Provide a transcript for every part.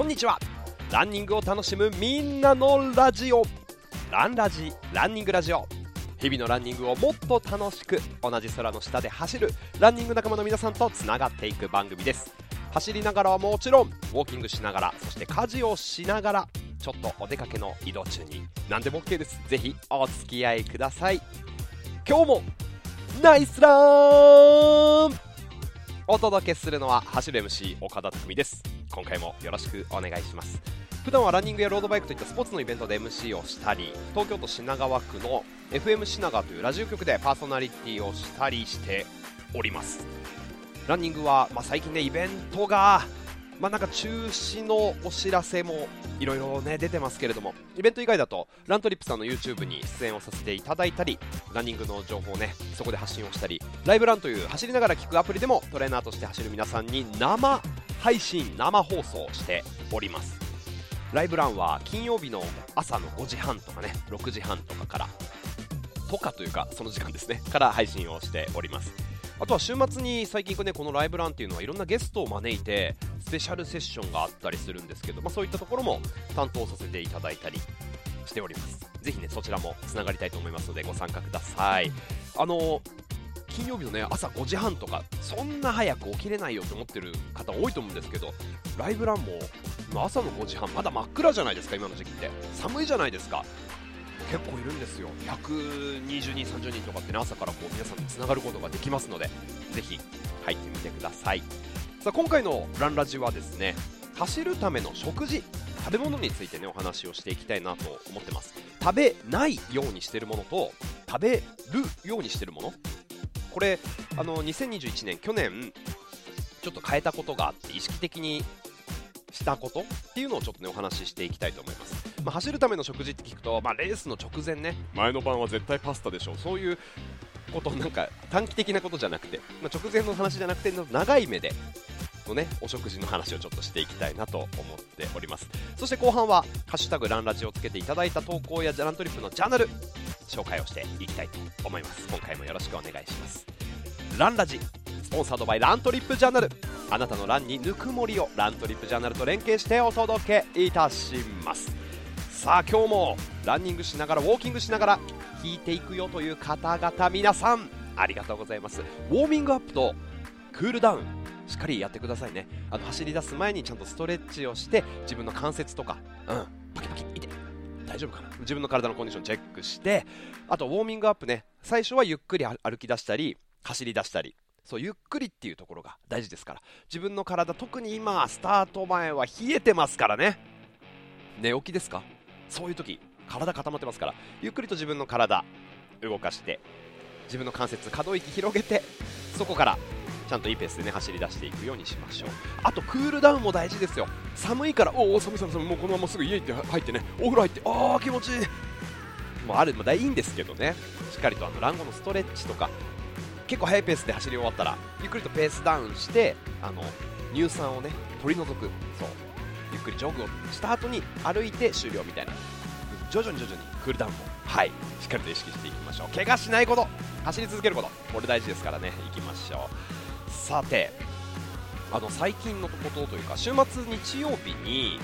こんにちは。ランニングを楽しむみんなのラジオ、ランラジ、ランニングラジオ。日々のランニングをもっと楽しく、同じ空の下で走るランニング仲間の皆さんとつながっていく番組です。走りながらはもちろん、ウォーキングしながら、そして家事をしながら、ちょっとお出かけの移動中に何でも OK です。ぜひお付き合いください。今日もナイスラン。お届けするのは走る MC 岡田匠です。今回もよろしくお願いします。普段はランニングやロードバイクといったスポーツのイベントで MC をしたり、東京都品川区の FM 品川というラジオ局でパーソナリティをしたりしております。ランニングは、最近ね、イベントがなんか中止のお知らせもいろいろね出てますけれども、イベント以外だとラントリップさんの YouTube に出演をさせていただいたり、ランニングの情報をねそこで発信をしたり、ライブランという走りながら聞くアプリでもトレーナーとして走る皆さんに生配信、生放送しております。ライブランは金曜日の朝の5時半とかね、6時半とかからその時間ですねから配信をしております。あとは週末に最近このライブランっていうのはいろんなゲストを招いてスペシャルセッションがあったりするんですけど、そういったところも担当させていただいたりしております。ぜひねそちらもつながりたいと思いますのでご参加ください。金曜日のね朝5時半とか、そんな早く起きれないよと思ってる方多いと思うんですけど、ライブランも朝の5時半まだ真っ暗じゃないですか。今の時期って寒いじゃないですか。結構いるんですよ。120人、30人とかってね朝から皆さんとつながることができますので、ぜひ入ってみてください。さあ、今回のランラジはですね、走るための食事、食べ物についてねお話をしていきたいなと思ってます。食べないようにしているものと食べるようにしているもの、これ2021年去年ちょっと変えたことがあって、意識的にしたことっていうのをちょっとねお話ししていきたいと思います。走るための食事って聞くと、レースの直前ね、前の晩は絶対パスタでしょ、そういうことなんか短期的なことじゃなくて、直前の話じゃなくて長い目でのねお食事の話をちょっとしていきたいなと思っております。そして後半はハッシュタグランラジをつけていただいた投稿やラントリップのジャーナル紹介をしていきたいと思います。今回もよろしくお願いします。ランラジスポンサードバイラントリップジャーナル。あなたのランにぬくもりをラントリップジャーナルと連携してお届けいたします。さあ、今日もランニングしながら、ウォーキングしながら聞いていくよという方々、皆さんありがとうございます。ウォーミングアップとクールダウンしっかりやってくださいね。走り出す前にちゃんとストレッチをして、自分の関節とか、パキパキ痛い大丈夫かな、自分の体のコンディションチェックして、あとウォーミングアップね、最初はゆっくり歩き出したり走り出したり、ゆっくりっていうところが大事ですから、自分の体、特に今スタート前は冷えてますからね、寝起きですか、そういう時体固まってますから、ゆっくりと自分の体動かして、自分の関節可動域広げて、そこからちゃんといいペースでね走り出していくようにしましょう。あとクールダウンも大事ですよ。寒いから、おお寒い寒い寒い、もうこのまますぐ家に入ってね、お風呂入って、ああ気持ちいいもうある、いいんですけどね、しっかりとラン後のストレッチとか、結構速いペースで走り終わったらゆっくりとペースダウンして、乳酸をね取り除く、ゆっくりジョグをした後に歩いて終了みたいな、徐々にクールダウンも、しっかりと意識していきましょう。怪我しないこと、走り続けること、これ大事ですからね、いきましょう。さて、最近のことというか、週末日曜日に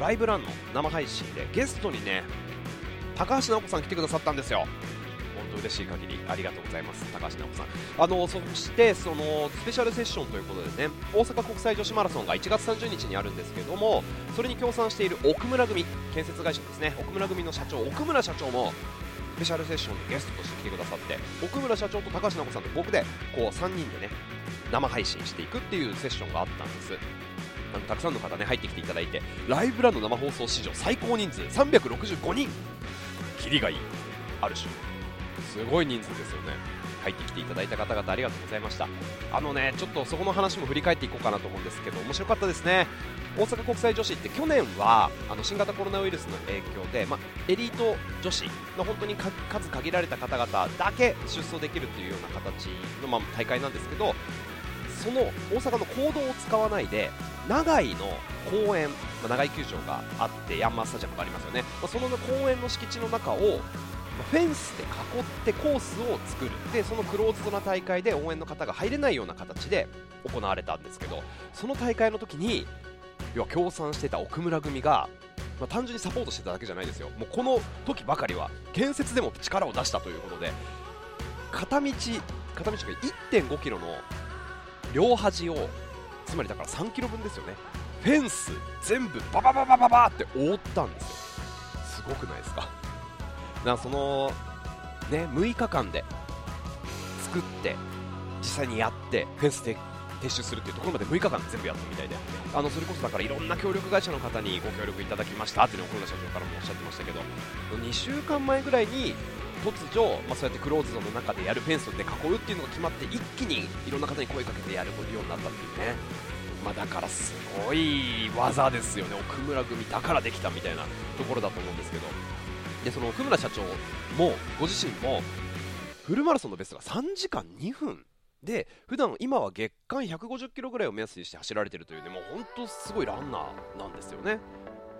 ライブランの生配信でゲストにね高橋直子さん来てくださったんですよ。嬉しい限りありがとうございます、高橋直子さん。そしてそのスペシャルセッションということでね、大阪国際女子マラソンが1月30日にあるんですけども、それに協賛している奥村組、建設会社ですね、奥村組の社長、奥村社長もスペシャルセッションでゲストとして来てくださって、奥村社長と高橋直子さんと僕で3人でね生配信していくっていうセッションがあったんです。たくさんの方ね入ってきていただいて、ライブランの生放送史上最高人数365人、キリがいい、ある種すごい人数ですよね。入ってきていただいた方々ありがとうございました。ちょっとそこの話も振り返っていこうかなと思うんですけど、面白かったですね。大阪国際女子って去年は新型コロナウイルスの影響で、エリート女子の本当に数限られた方々だけ出走できるというような形の、大会なんですけど、その大阪の公道を使わないで長井の公園、長井球場があって、ヤンマースタジアムがありますよね、その公園の敷地の中をフェンスで囲ってコースを作る、でそのクローズドな大会で応援の方が入れないような形で行われたんですけど、その大会の時に要は協賛してた奥村組が、まあ、単純にサポートしてただけじゃないですよ。もうこの時ばかりは建設でも力を出したということで、片道が 1.5 キロの両端を、つまりだから3キロ分ですよね、フェンス全部ババババババって覆ったんですよ。すごくないですか。なんかそのね、6日間で作って実際にやってフェンスで撤収するっていうところまで6日間全部やったみたいで、それこそだからいろんな協力会社の方にご協力いただきましたっていうのを黒田社長からもおっしゃってましたけど、2週間前ぐらいに突如、まあ、そうやってクローズドの中でやるフェンスで囲うっていうのが決まって、一気にいろんな方に声かけてやるようになったっていうね、まあ、だからすごい技ですよね。奥村組だからできたみたいなところだと思うんですけど、でその奥村社長もご自身もフルマラソンのベストが3時間2分で、普段今は月間150キロぐらいを目安にして走られてるというね、もう本当すごいランナーなんですよね。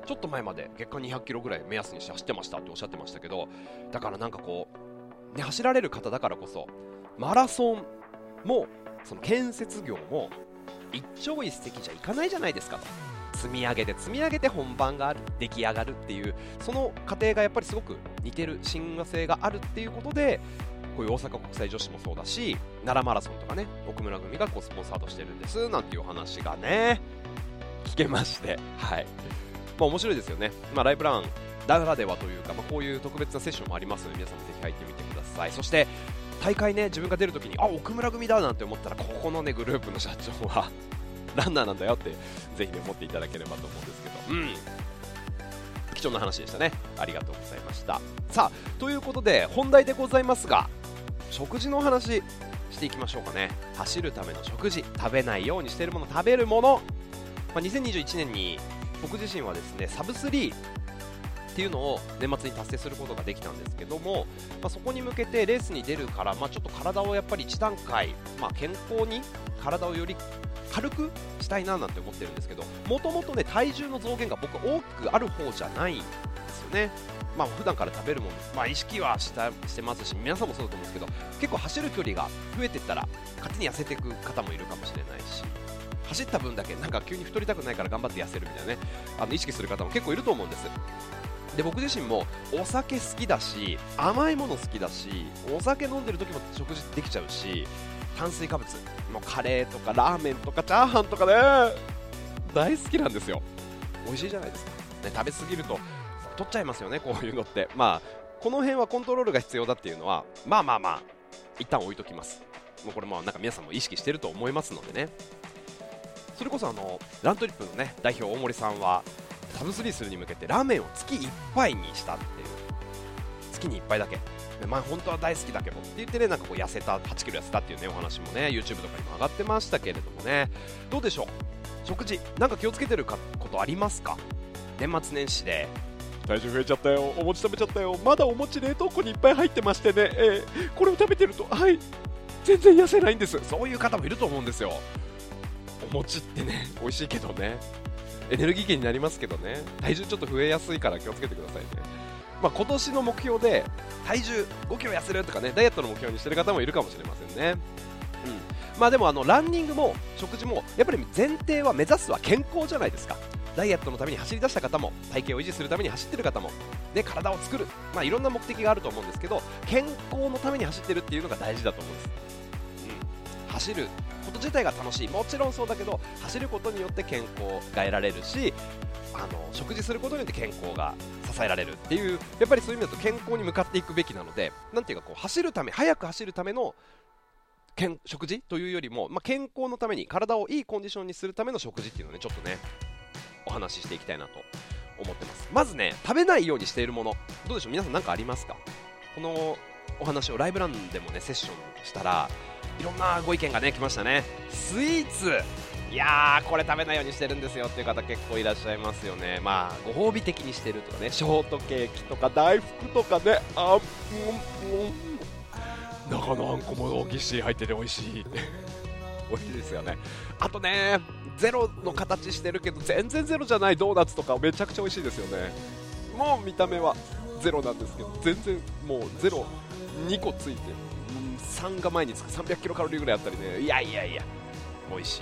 ちょっと前まで月間200キロぐらい目安にして走ってましたっておっしゃってましたけど、だからなんかこう、ね、走られる方だからこそマラソンもその建設業も一朝一夕じゃいかないじゃないですかと、積み上げて積み上げて本番がある、出来上がるっていう、その過程がやっぱりすごく似てる、親和性があるっていうことで、こういう大阪国際女子もそうだし、奈良マラソンとかね、奥村組がこうスポンサーとしてるんですなんていう話がね聞けまして、はい、まあ、面白いですよね。まあ、ライブランならではというか、まあ、こういう特別なセッションもありますので、皆さんもぜひ入ってみてください。そして大会ね、自分が出るときにあ、奥村組だなんて思ったら、ここのねグループの社長はランナーなんだよってぜひね持っていただければと思うんですけど、貴重な話でしたね。ありがとうございました。さあ、ということで本題でございますが、食事の話していきましょうかね。走るための食事、食べないようにしているもの、食べるもの、まあ、2021年に僕自身はですね、サブ3っていうのを年末に達成することができたんですけども、まあ、そこに向けてレースに出るから、まあ、ちょっと体をやっぱり1段階、まあ、健康に体をより軽くしたいななんて思ってるんですけど、もともとね体重の増減が僕大きくある方じゃないんですよね。まあ、普段から食べるもの、まあ、意識はしてますし、皆さんもそうだと思うんですけど、結構走る距離が増えてったら勝手に痩せていく方もいるかもしれないし、走った分だけなんか急に太りたくないから頑張って痩せるみたいなね、意識する方も結構いると思うんです。で、僕自身もお酒好きだし、甘いもの好きだし、お酒飲んでる時も食事できちゃうし、炭水化物、もうカレーとかラーメンとかチャーハンとかね大好きなんですよ。美味しいじゃないですか、ね、食べ過ぎると太っちゃいますよね、こういうのって。まあ、この辺はコントロールが必要だっていうのはまあ一旦置いときます。もうこれもなんか皆さんも意識してると思いますのでね。それこそラントリップのね代表大森さんはサブ3するに向けてラーメンを月1杯にしたっていう、月に1杯だけ、まあ、本当は大好きだけどって言ってね、なんかこう痩せた、8キロ痩せたっていうねお話もね YouTube とかにも上がってましたけれどもね。どうでしょう、食事なんか気をつけてることありますか。年末年始で体重増えちゃったよ、お餅食べちゃったよ、まだお餅冷凍庫にいっぱい入ってましてね、これを食べてるとはい全然痩せないんです。そういう方もいると思うんですよ。お餅ってね美味しいけどね、エネルギー源になりますけどね、体重ちょっと増えやすいから気をつけてくださいね。まあ、今年の目標で体重5キロ痩せるとかね、ダイエットの目標にしてる方もいるかもしれませんね。まあ、でもランニングも食事もやっぱり前提は目指すは健康じゃないですか。ダイエットのために走り出した方も、体型を維持するために走ってる方も、で体を作る、まあ、いろんな目的があると思うんですけど、健康のために走ってるっていうのが大事だと思うんです。走ること自体が楽しい、もちろんそうだけど、走ることによって健康が得られるし、食事することによって健康が支えられるっていう、やっぱりそういう意味だと健康に向かっていくべきなので、なんていうかこう走るため、早く走るための食事というよりも、まあ、健康のために体をいいコンディションにするための食事っていうのをね、ちょっとねお話ししていきたいなと思ってます。まずね、食べないようにしているもの、どうでしょう皆さん、何かありますか。このお話をライブランでもねセッションしたら、いろんなご意見がね来ましたね。スイーツ、いやーこれ食べないようにしてるんですよっていう方結構いらっしゃいますよね。まあご褒美的にしてるとかね、ショートケーキとか大福とかね、中のあんこもぎっしり入ってて美味しい美味しいですよね。あとね、ゼロの形してるけど全然ゼロじゃないドーナツとかめちゃくちゃ美味しいですよね。もう見た目はゼロなんですけど、全然もうゼロ2個ついて3が前につく300キロカロリーぐらいあったりね、いやいやいや美味しい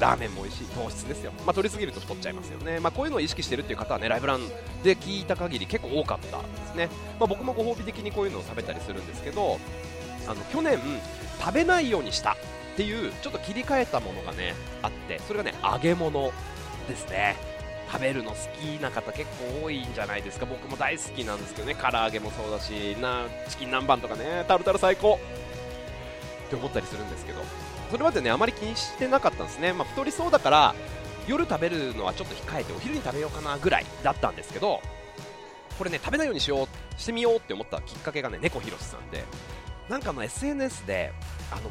ラーメンも美味しい、糖質ですよ、まあ、取りすぎると太っちゃいますよね。まあ、こういうのを意識してるっていう方はね、ライブランで聞いた限り結構多かったですね。まあ、僕もご褒美的にこういうのを食べたりするんですけど、去年食べないようにしたっていうちょっと切り替えたものがねあって、それがね揚げ物ですね。食べるの好きな方結構多いんじゃないですか。僕も大好きなんですけどね、唐揚げもそうだしな、チキン南蛮とかね、タルタル最高って思ったりするんですけど、それまでねあまり気にしてなかったんですね。まあ、太りそうだから夜食べるのはちょっと控えてお昼に食べようかなぐらいだったんですけど、これね食べないようにしてみようって思ったきっかけがね猫ひろしさんで、なんかの SNS で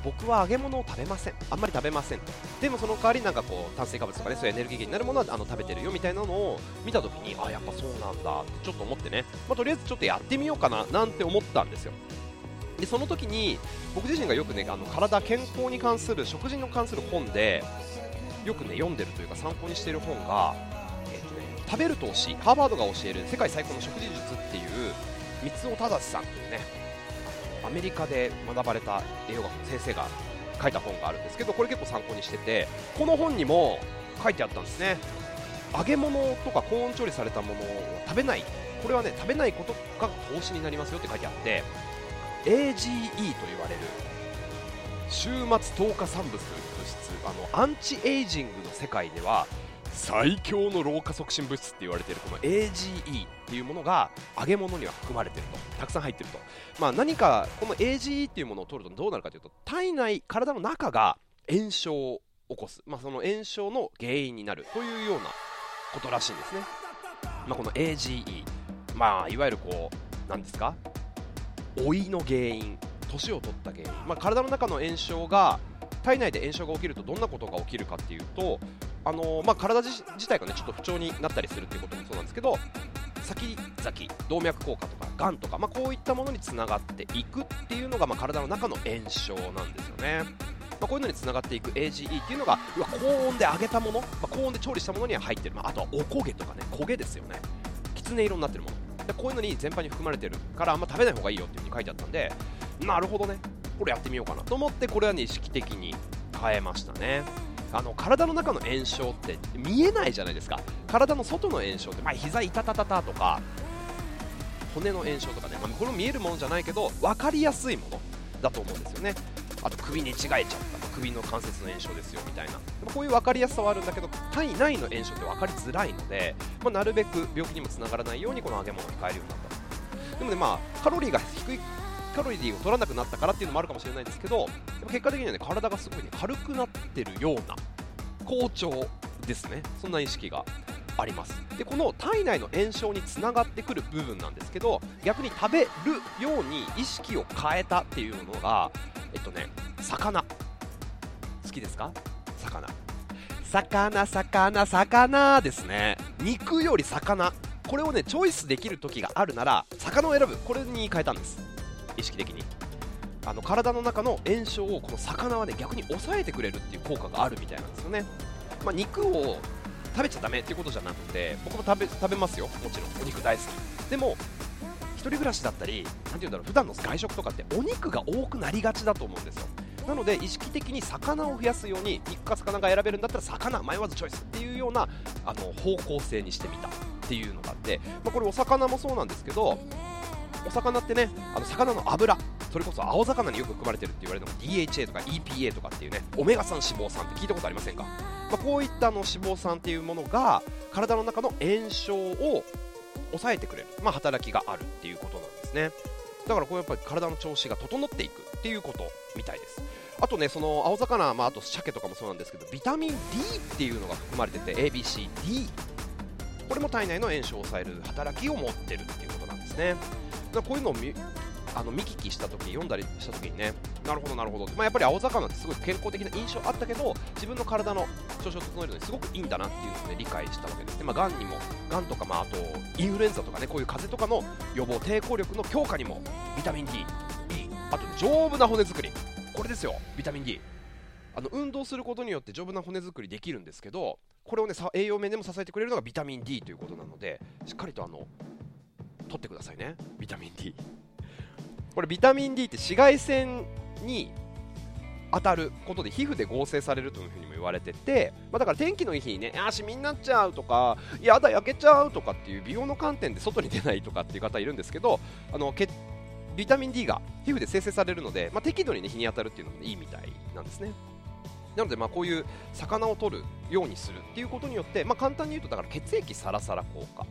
僕は揚げ物を食べません、あんまり食べませんと、でもその代わりなんかこう炭水化物とかね、そういうエネルギーになるものは食べてるよみたいなのを見たときに、あ、やっぱそうなんだってちょっと思ってね、まあ、とりあえずちょっとやってみようかななんて思ったんですよ。でその時に僕自身がよくね体、健康に関する食事に関する本でよくね読んでるというか参考にしている本が、食べる投資、ハーバードが教える世界最高の食事術っていう三尾忠さんというねアメリカで学ばれた栄養学の先生が書いた本があるんですけど、これ結構参考にしてて、この本にも書いてあったんですね。揚げ物とか高温調理されたものを食べない、これはね食べないことが投資になりますよって書いてあって、AGE と言われる終末糖化産物という物質、アンチエイジングの世界では最強の老化促進物質って言われているこの AGE っていうものが揚げ物には含まれていると、たくさん入っていると、まあ、何かこの AGE っていうものを取るとどうなるかというと、体内、体の中が炎症を起こす、まあ、その炎症の原因になるというようなことらしいんですね。まあ、この AGE、まあ、いわゆるこうなんですか、老いの原因、年を取った原因、まあ、体の中の炎症が、体内で炎症が起きるとどんなことが起きるかっていうと、まあ、体自体がねちょっと不調になったりするっていうこともそうなんですけど、先々動脈硬化とかがんとか、まあ、こういったものにつながっていくっていうのが、まあ、体の中の炎症なんですよね。まあ、こういうのにつながっていく AGE っていうのが、うわ、高温で揚げたもの、まあ、高温で調理したものには入ってる、まあ、あとはお焦げとかね、焦げですよね、きつね色になってるもの、こういうのに全般に含まれてるからあんま食べない方がいいよっていう風に書いてあったんで、なるほどね、これやってみようかなと思って、これはね意識的に変えましたね。体の中の炎症って見えないじゃないですか。体の外の炎症って、まあ、膝痛たたたとか骨の炎症とかね、まあ、これも見えるものじゃないけど分かりやすいものだと思うんですよね。あと首寝違えちゃった、首の関節の炎症ですよみたいな、こういう分かりやすさはあるんだけど、体内の炎症って分かりづらいので、まあ、なるべく病気にもつながらないようにこの揚げ物を控えるようになった。でもね、まあ、カロリーが低い、カロリーを取らなくなったからっていうのもあるかもしれないですけど、結果的にはね体がすごい、ね、軽くなってるような好調ですね。そんな意識があります。でこの体内の炎症につながってくる部分なんですけど、逆に食べるように意識を変えたっていうのが、魚好きですか？魚ですね。肉より魚、これをねチョイスできる時があるなら魚を選ぶ、これに変えたんです、意識的に。体の中の炎症をこの魚はね逆に抑えてくれるっていう効果があるみたいなんですよね。まあ、肉を食べちゃダメっていうことじゃなくて、僕も食べますよ、もちろんお肉大好き。でも一人暮らしだったり、なんていうんだろう、普段の外食とかってお肉が多くなりがちだと思うんですよ。なので意識的に魚を増やすように、肉か魚が選べるんだったら魚迷わずチョイスっていうような方向性にしてみたっていうのがあって、まあ、これお魚もそうなんですけど、お魚ってね魚の油、それこそ青魚によく含まれてるって言われるのが DHA とか EPA とかっていうねオメガ3脂肪酸って聞いたことありませんか？まあ、こういった脂肪酸っていうものが体の中の炎症を抑えてくれる、まあ、働きがあるっていうことなんですね。だからこうやっぱり体の調子が整っていくっていうことみたいです。あとねその青魚、まあ、あと鮭とかもそうなんですけど、ビタミン D っていうのが含まれてて ABCD、 これも体内の炎症を抑える働きを持ってるっていうことなんですね。だからこういうのを見聞きしたとき、読んだりしたときにね、なるほどなるほど、まあ、やっぱり青魚ってすごい健康的な印象あったけど、自分の体の調子を整えるのにすごくいいんだなっていうのを、ね、理解したわけです。で、まあ、がんにも、がんとか、まあ、あとインフルエンザとかね、こういう風邪とかの予防、抵抗力の強化にもビタミン D、E、あと、ね、丈夫な骨作り、これですよ、ビタミン D。運動することによって丈夫な骨作りできるんですけど、これをね栄養面でも支えてくれるのがビタミン D ということなので、しっかりと取ってくださいね、ビタミン D。 これビタミン D って紫外線に当たることで皮膚で合成されるというふうにも言われてて、だから天気のいい日にね、シミになっちゃうとか、いやだ焼けちゃうとかっていう美容の観点で外に出ないとかっていう方いるんですけど、ビタミン D が皮膚で生成されるので、適度に、ね、日に当たるっていうのもいいみたいなんですね。なのでこういう魚を取るようにするっていうことによって、簡単に言うとだから血液サラサラ効果、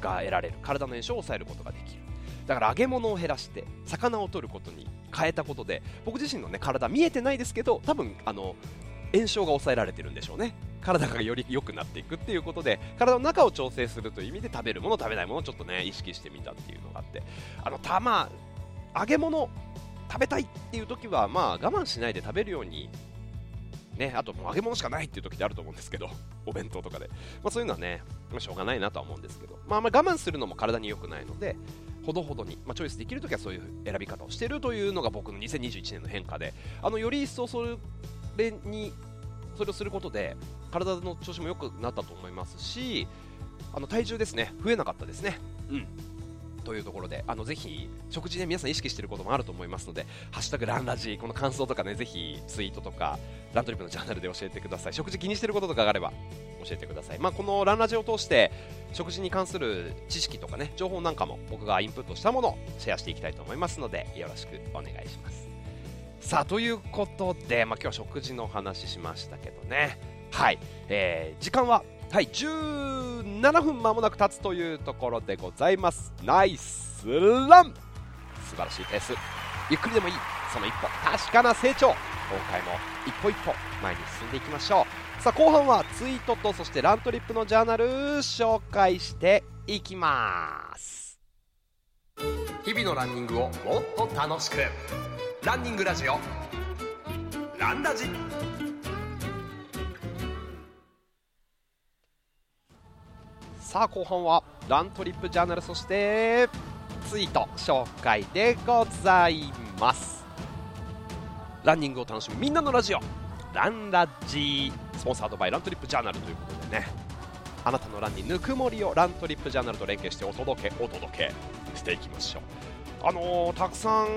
が得られる、体の炎症を抑えることができる。だから揚げ物を減らして魚を取ることに変えたことで、僕自身の、ね、体見えてないですけど、多分炎症が抑えられてるんでしょうね。体がより良くなっていくっていうことで、体の中を調整するという意味で食べるもの食べないものをちょっとね意識してみたっていうのがあって、揚げ物食べたいっていう時は我慢しないで食べるようにね、あともう揚げ物しかないっていう時ってあると思うんですけど、お弁当とかで、そういうのはね、しょうがないなとは思うんですけど、あんまり我慢するのも体に良くないので、ほどほどに、チョイスできる時はそういう選び方をしているというのが僕の2021年の変化で、より一層それをすることで体の調子も良くなったと思いますし、体重ですね、増えなかったですね。というところで、ぜひ食事で皆さん意識していることもあると思いますので、ハッシュタグランラジ、この感想とかね、ぜひツイートとかラントリップのチャンネルで教えてください。食事気にしていることとかがあれば教えてください。このランラジを通して食事に関する知識とかね、情報なんかも僕がインプットしたものをシェアしていきたいと思いますので、よろしくお願いします。さあ、ということで、今日は食事の話しましたけどね、はい、時間は17分間もなく経つというところでございます。ナイスラン、素晴らしいペース、ゆっくりでもいい、その一歩確かな成長、今回も一歩一歩前に進んでいきましょう。さあ、後半はツイートとそしてラントリップのジャーナル紹介していきます。日々のランニングをもっと楽しく、ランニングラジオランラジ。さあ、後半はラントリップジャーナル、そしてツイート紹介でございます。ランニングを楽しむみんなのラジオランラジ、スポンサードバイラントリップジャーナルということでね、あなたのランにぬくもりをラントリップジャーナルと連携してお届けしていきましょう。たくさん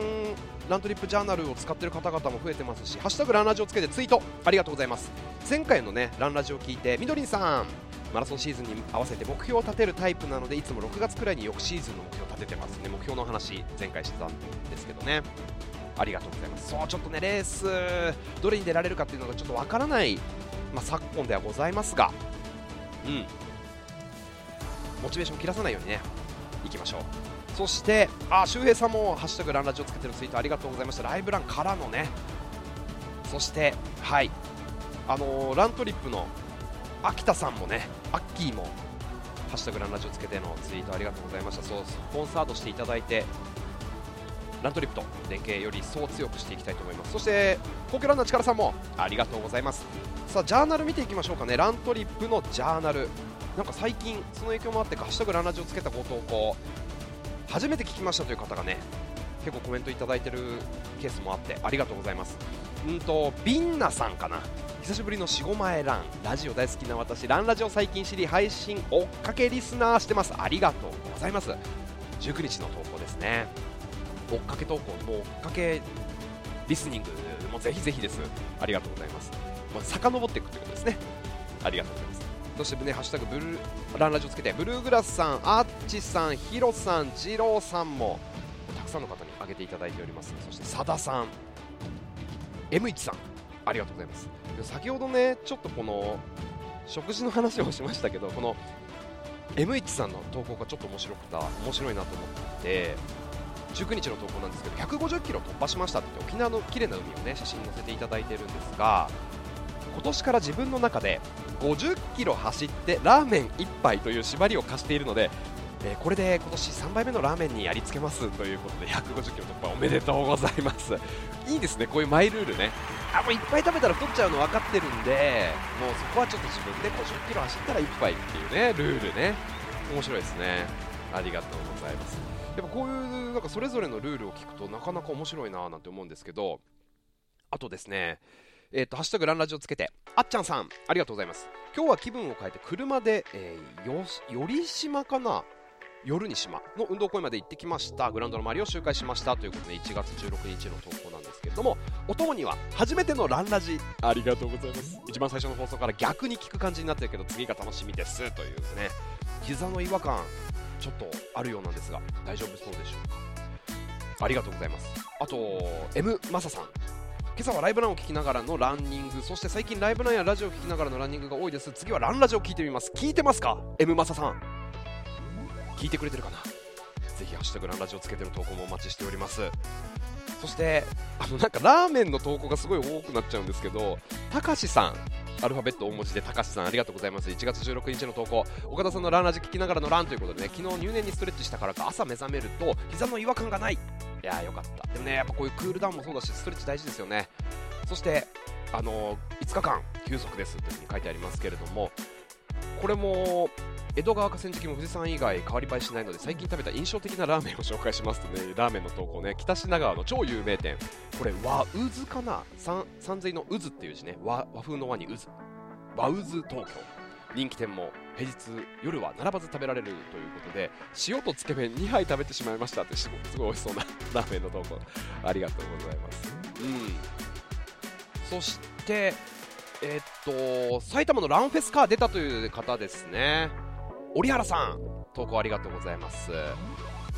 ラントリップジャーナルを使っている方々も増えてますし、ハッシュタグランラジをつけてツイートありがとうございます。前回のねランラジを聞いて、みどりんさん、マラソンシーズンに合わせて目標を立てるタイプなので、いつも6月くらいに翌シーズンの目標を立ててますね。目標の話前回してたんですけどね、ありがとうございます。そう、ちょっとねレースどれに出られるかっていうのがちょっとわからない、昨今ではございますが、モチベーションを切らさないようにねいきましょう。そして周平さんもハッシュタグランラジをつけてるツイートありがとうございました。ライブランからのね、そしてはい、ラントリップの秋田さんもね、アッキーもハッシュタグランラジオつけてのツイートありがとうございました。そう、スポンサードしていただいてラントリップと連携より一層強くしていきたいと思います。そして皇居ランナー力さんもありがとうございます。さあ、ジャーナル見ていきましょうかね。ラントリップのジャーナル、なんか最近その影響もあってか、ハッシュタグランラジオつけたご投稿初めて聞きましたという方がね結構コメントいただいてるケースもあってありがとうございます。ビンナさんかな、久しぶりの4、5前ランラジオ大好きな私、ランラジオ最近知り配信追っかけリスナーしてます。ありがとうございます。19日の投稿ですね。追っかけ投稿も追っかけリスニングもぜひぜひです。ありがとうございます。遡っていくということですね。ありがとうございます。そして、ね、ハッシュタグランラジオつけてブルーグラスさん、アッチさん、ヒロさん、ジローさんもたくさんの方に挙げていただいております。そしてサダさん、M1 さん、ありがとうございます。先ほどねちょっとこの食事の話をしましたけど、この M1 さんの投稿がちょっと面白いなと思って、19日の投稿なんですけど、150キロ突破しましたって沖縄の綺麗な海をね写真に載せていただいているんですが、今年から自分の中で50キロ走ってラーメン1杯という縛りを課しているので、これで今年3杯目のラーメンにやりつけますということで、150キロ突破おめでとうございます。いいですね、こういうマイルールね。もういっぱい食べたら太っちゃうの分かってるんで、もうそこはちょっと自分で50キロ走ったら1杯っていうねルールね、面白いですね。ありがとうございます。やっぱこういうなんかそれぞれのルールを聞くとなかなか面白いななんて思うんですけど、あとですねハッシュタグランラジをつけてあっちゃんさん、ありがとうございます。今日は気分を変えて車で、よりしまかな夜に島の運動公園まで行ってきました。グラウンドの周りを周回しましたということで、1月16日の投稿なんですけれども、お供には初めてのランラジ、ありがとうございます。一番最初の放送から逆に聞く感じになってるけど、次が楽しみですというね。膝の違和感ちょっとあるようなんですが、大丈夫そうでしょうか。ありがとうございます。あと M マサさん、今朝はライブランを聞きながらのランニング、そして最近ライブランやラジオを聞きながらのランニングが多いです。次はランラジオを聞いてみます。聞いてますか M マサさん、聞いてくれてるかな。ぜひハッシュタグランラジオつけての投稿もお待ちしております。そしてなんかラーメンの投稿がすごい多くなっちゃうんですけど、たかしさん、アルファベット大文字でたかしさん、ありがとうございます。1月16日の投稿、岡田さんのランラジ聞きながらのランということでね、昨日入念にストレッチしたからか朝目覚めると膝の違和感がない。いやーよかった。でもね、やっぱこういうクールダウンもそうだし、ストレッチ大事ですよね。そして5日間休息ですというふうに書いてありますけれども、これも江戸川河川敷も富士山以外変わり映えしないので、最近食べた印象的なラーメンを紹介しますとね、ラーメンの投稿ね、北品川の超有名店、これ和渦かな、三髄の渦っていう字ね、和風の和に渦、和渦東京。人気店も平日夜は並ばず食べられるということで、塩とつけ麺2杯食べてしまいましたって、すごい美味しそうなラーメンの投稿ありがとうございます。そして埼玉のランフェスカー出たという方ですね、折原さん、投稿ありがとうございます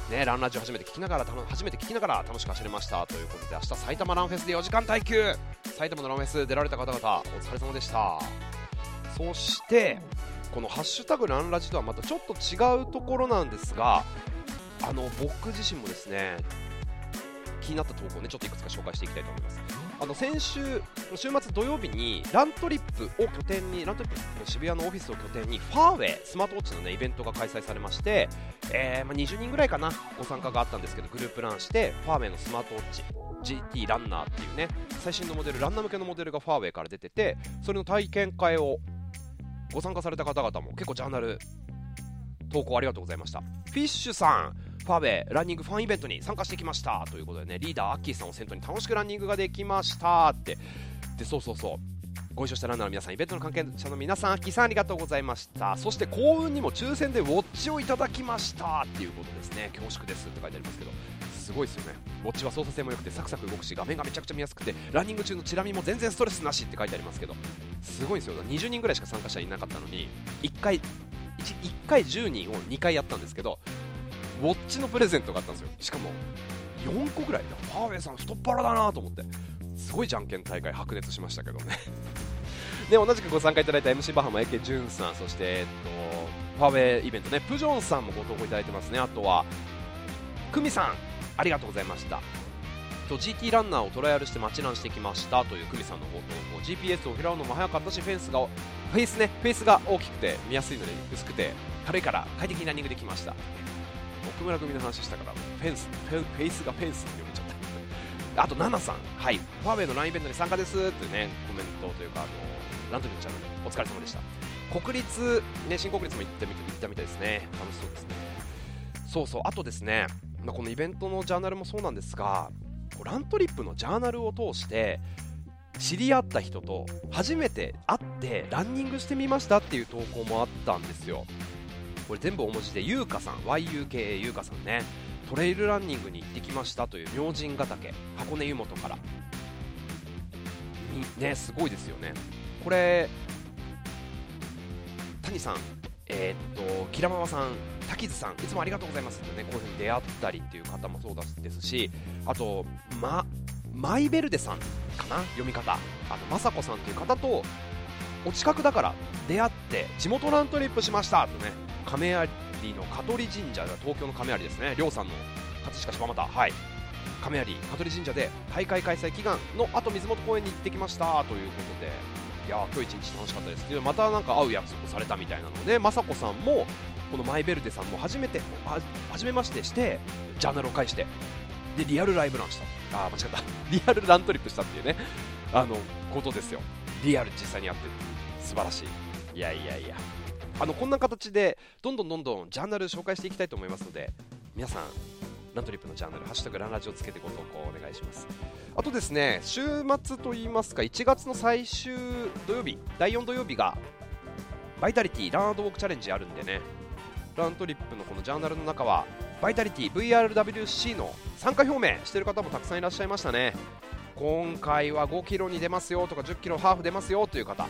ね。ランラジオ初めて聞きながら楽しく走れましたということで、明日埼玉ランフェスで4時間耐久、埼玉のランフェス出られた方々お疲れ様でした。そしてこのハッシュタグランラジとはまたちょっと違うところなんですが、僕自身もですね気になった投稿ね、ちょっといくつか紹介していきたいと思います。先週週末土曜日にラントリップの渋谷のオフィスを拠点にファーウェイスマートウォッチの、ね、イベントが開催されまして、20人ぐらいかなご参加があったんですけど、グループランしてファーウェイのスマートウォッチGT ランナーっていうね、最新のモデル、ランナー向けのモデルがファーウェイから出てて、それの体験会をご参加された方々も結構ジャーナル投稿ありがとうございました。フィッシュさん、ファーウェイランニングファンイベントに参加してきましたということでね、リーダーアッキーさんを先頭に楽しくランニングができましたって。でご一緒したランナーの皆さん、イベントの関係者の皆さん、アッキーさんありがとうございました。そして幸運にも抽選でウォッチをいただきましたっていうことですね。恐縮ですって書いてありますけど、すごいですよね。ウォッチは操作性も良くてサクサク動くし、画面がめちゃくちゃ見やすくて、ランニング中のチラ見も全然ストレスなしって書いてありますけど、すごいんですよ。20人ぐらいしか参加者いなかったのに、1回10人を2回やったんですけど、ウォッチのプレゼントがあったんですよ。しかも4個ぐらい。ファーウェイさん太っ腹だなと思って、すごいじゃんけん大会白熱しましたけどねで同じくご参加いただいた MC バハマエケジュンさん、そして、ファーウェイイベントね、プジョンさんもご投稿いただいてますね。あとはクミさん、ありがとうございました。GT ランナーをトライアルして街ランしてきましたというクミさんのご投稿、 GPS を拾うのも早かったし、フェイスが大きくて見やすいので薄くて軽いから快適にランニングできました。奥村組の話したからフェイスがフェンスって読めちゃったあとナナさん、はい、ファーウェイのランイベントに参加ですってね、コメントというかラントリーのチャンネルお疲れ様でした。国立、ね、新国立も行ったみたいですね。楽しそうですね。あとですね、このイベントのジャーナルもそうなんですが、ラントリップのジャーナルを通して知り合った人と初めて会ってランニングしてみましたっていう投稿もあったんですよ。これ全部大文字で、ゆうかさん、 YUKA ゆうかさんね、トレイルランニングに行ってきましたという、明神ヶ岳、箱根湯本からね、すごいですよね。これ谷さん、キラママさん、滝津さん、いつもありがとうございますってね、こういうふうに出会ったりっていう方もそうですし、あと、マイベルデさんかな、読み方、まさこさんという方とお近くだから出会って地元ラントリップしましたとね、亀有の香取神社、東京の亀有ですね、亮さんの葛飾柴又、はい、亀有香取神社で大会開催祈願のあと水元公園に行ってきましたということで、いや今日一日楽しかったです。またなんか会う約束されたみたいなので、雅子さんもこのマイベルデさんも初めましてしてジャーナルを介して、でリアルライブランした間違ったリアルラントリップしたっていうね、ことですよ。リアル実際にやってる、素晴らしい。いやこんな形でどんどんジャーナル紹介していきたいと思いますので、皆さんラントリップのジャーナル、ハッシュタグランラジをつけてご投稿お願いします。あとですね、週末といいますか、1月の最終土曜日、第4土曜日がバイタリティラン&ウォークチャレンジあるんでね、ラントリップのこのジャーナルの中はバイタリティ VRWC の参加表明してる方もたくさんいらっしゃいましたね。今回は5キロに出ますよとか10キロハーフ出ますよという方、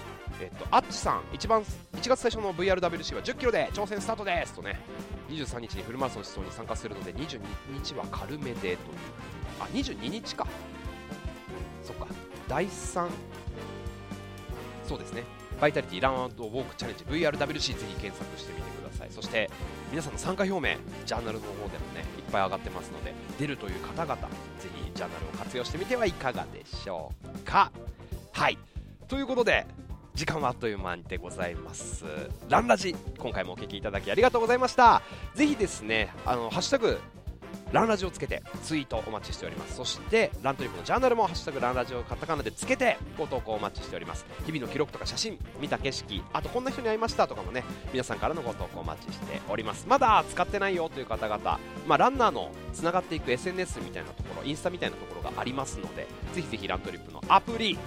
アッチさん1月最初の VRWC は10キロで挑戦スタートですとね、23日にフルマラソン出場に参加するので22日は軽めでという、あ、22日か、そっか、第3、そうですね、バイタリティラン&ウォークチャレンジ VRWC ぜひ検索してみてください。そして皆さんの参加表明ジャーナルの方でもねいっぱい上がってますので、出るという方々ぜひジャーナルを活用してみてはいかがでしょうか。はい、ということで時間はあっという間でございます。ランラジ今回もお聞きいただきありがとうございました。ぜひですねハッシュタグランラジをつけてツイートお待ちしております。そしてラントリップのジャーナルもハッシュタグランラジをカタカナでつけてご投稿お待ちしております。日々の記録とか写真、見た景色、あとこんな人に会いましたとかもね、皆さんからのご投稿お待ちしております。まだ使ってないよという方々、ランナーのつながっていく SNS みたいなところ、インスタみたいなところがありますので、ぜひぜひラントリップのアプリ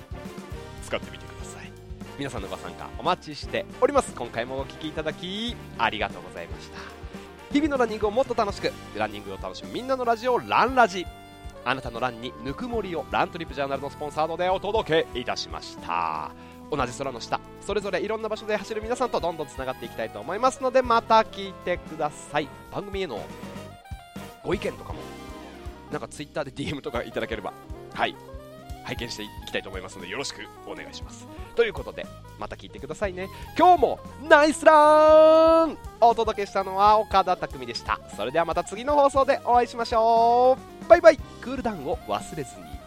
使ってみてください。皆さんのご参加お待ちしております。今回もお聞きいただきありがとうございました。日々のランニングをもっと楽しく、ランニングを楽しむみんなのラジオランラジ、あなたのランにぬくもりをラントリップジャーナルのスポンサードでお届けいたしました。同じ空の下、それぞれいろんな場所で走る皆さんとどんどんつながっていきたいと思いますので、また聞いてください。番組へのご意見とかもなんかツイッターで DM とかいただければ、はい、拝見していきたいと思いますのでよろしくお願いします。ということでまた聞いてくださいね。今日もナイスラン、お届けしたのは岡田匠でした。それではまた次の放送でお会いしましょう。バイバイ。クールダウンを忘れずに。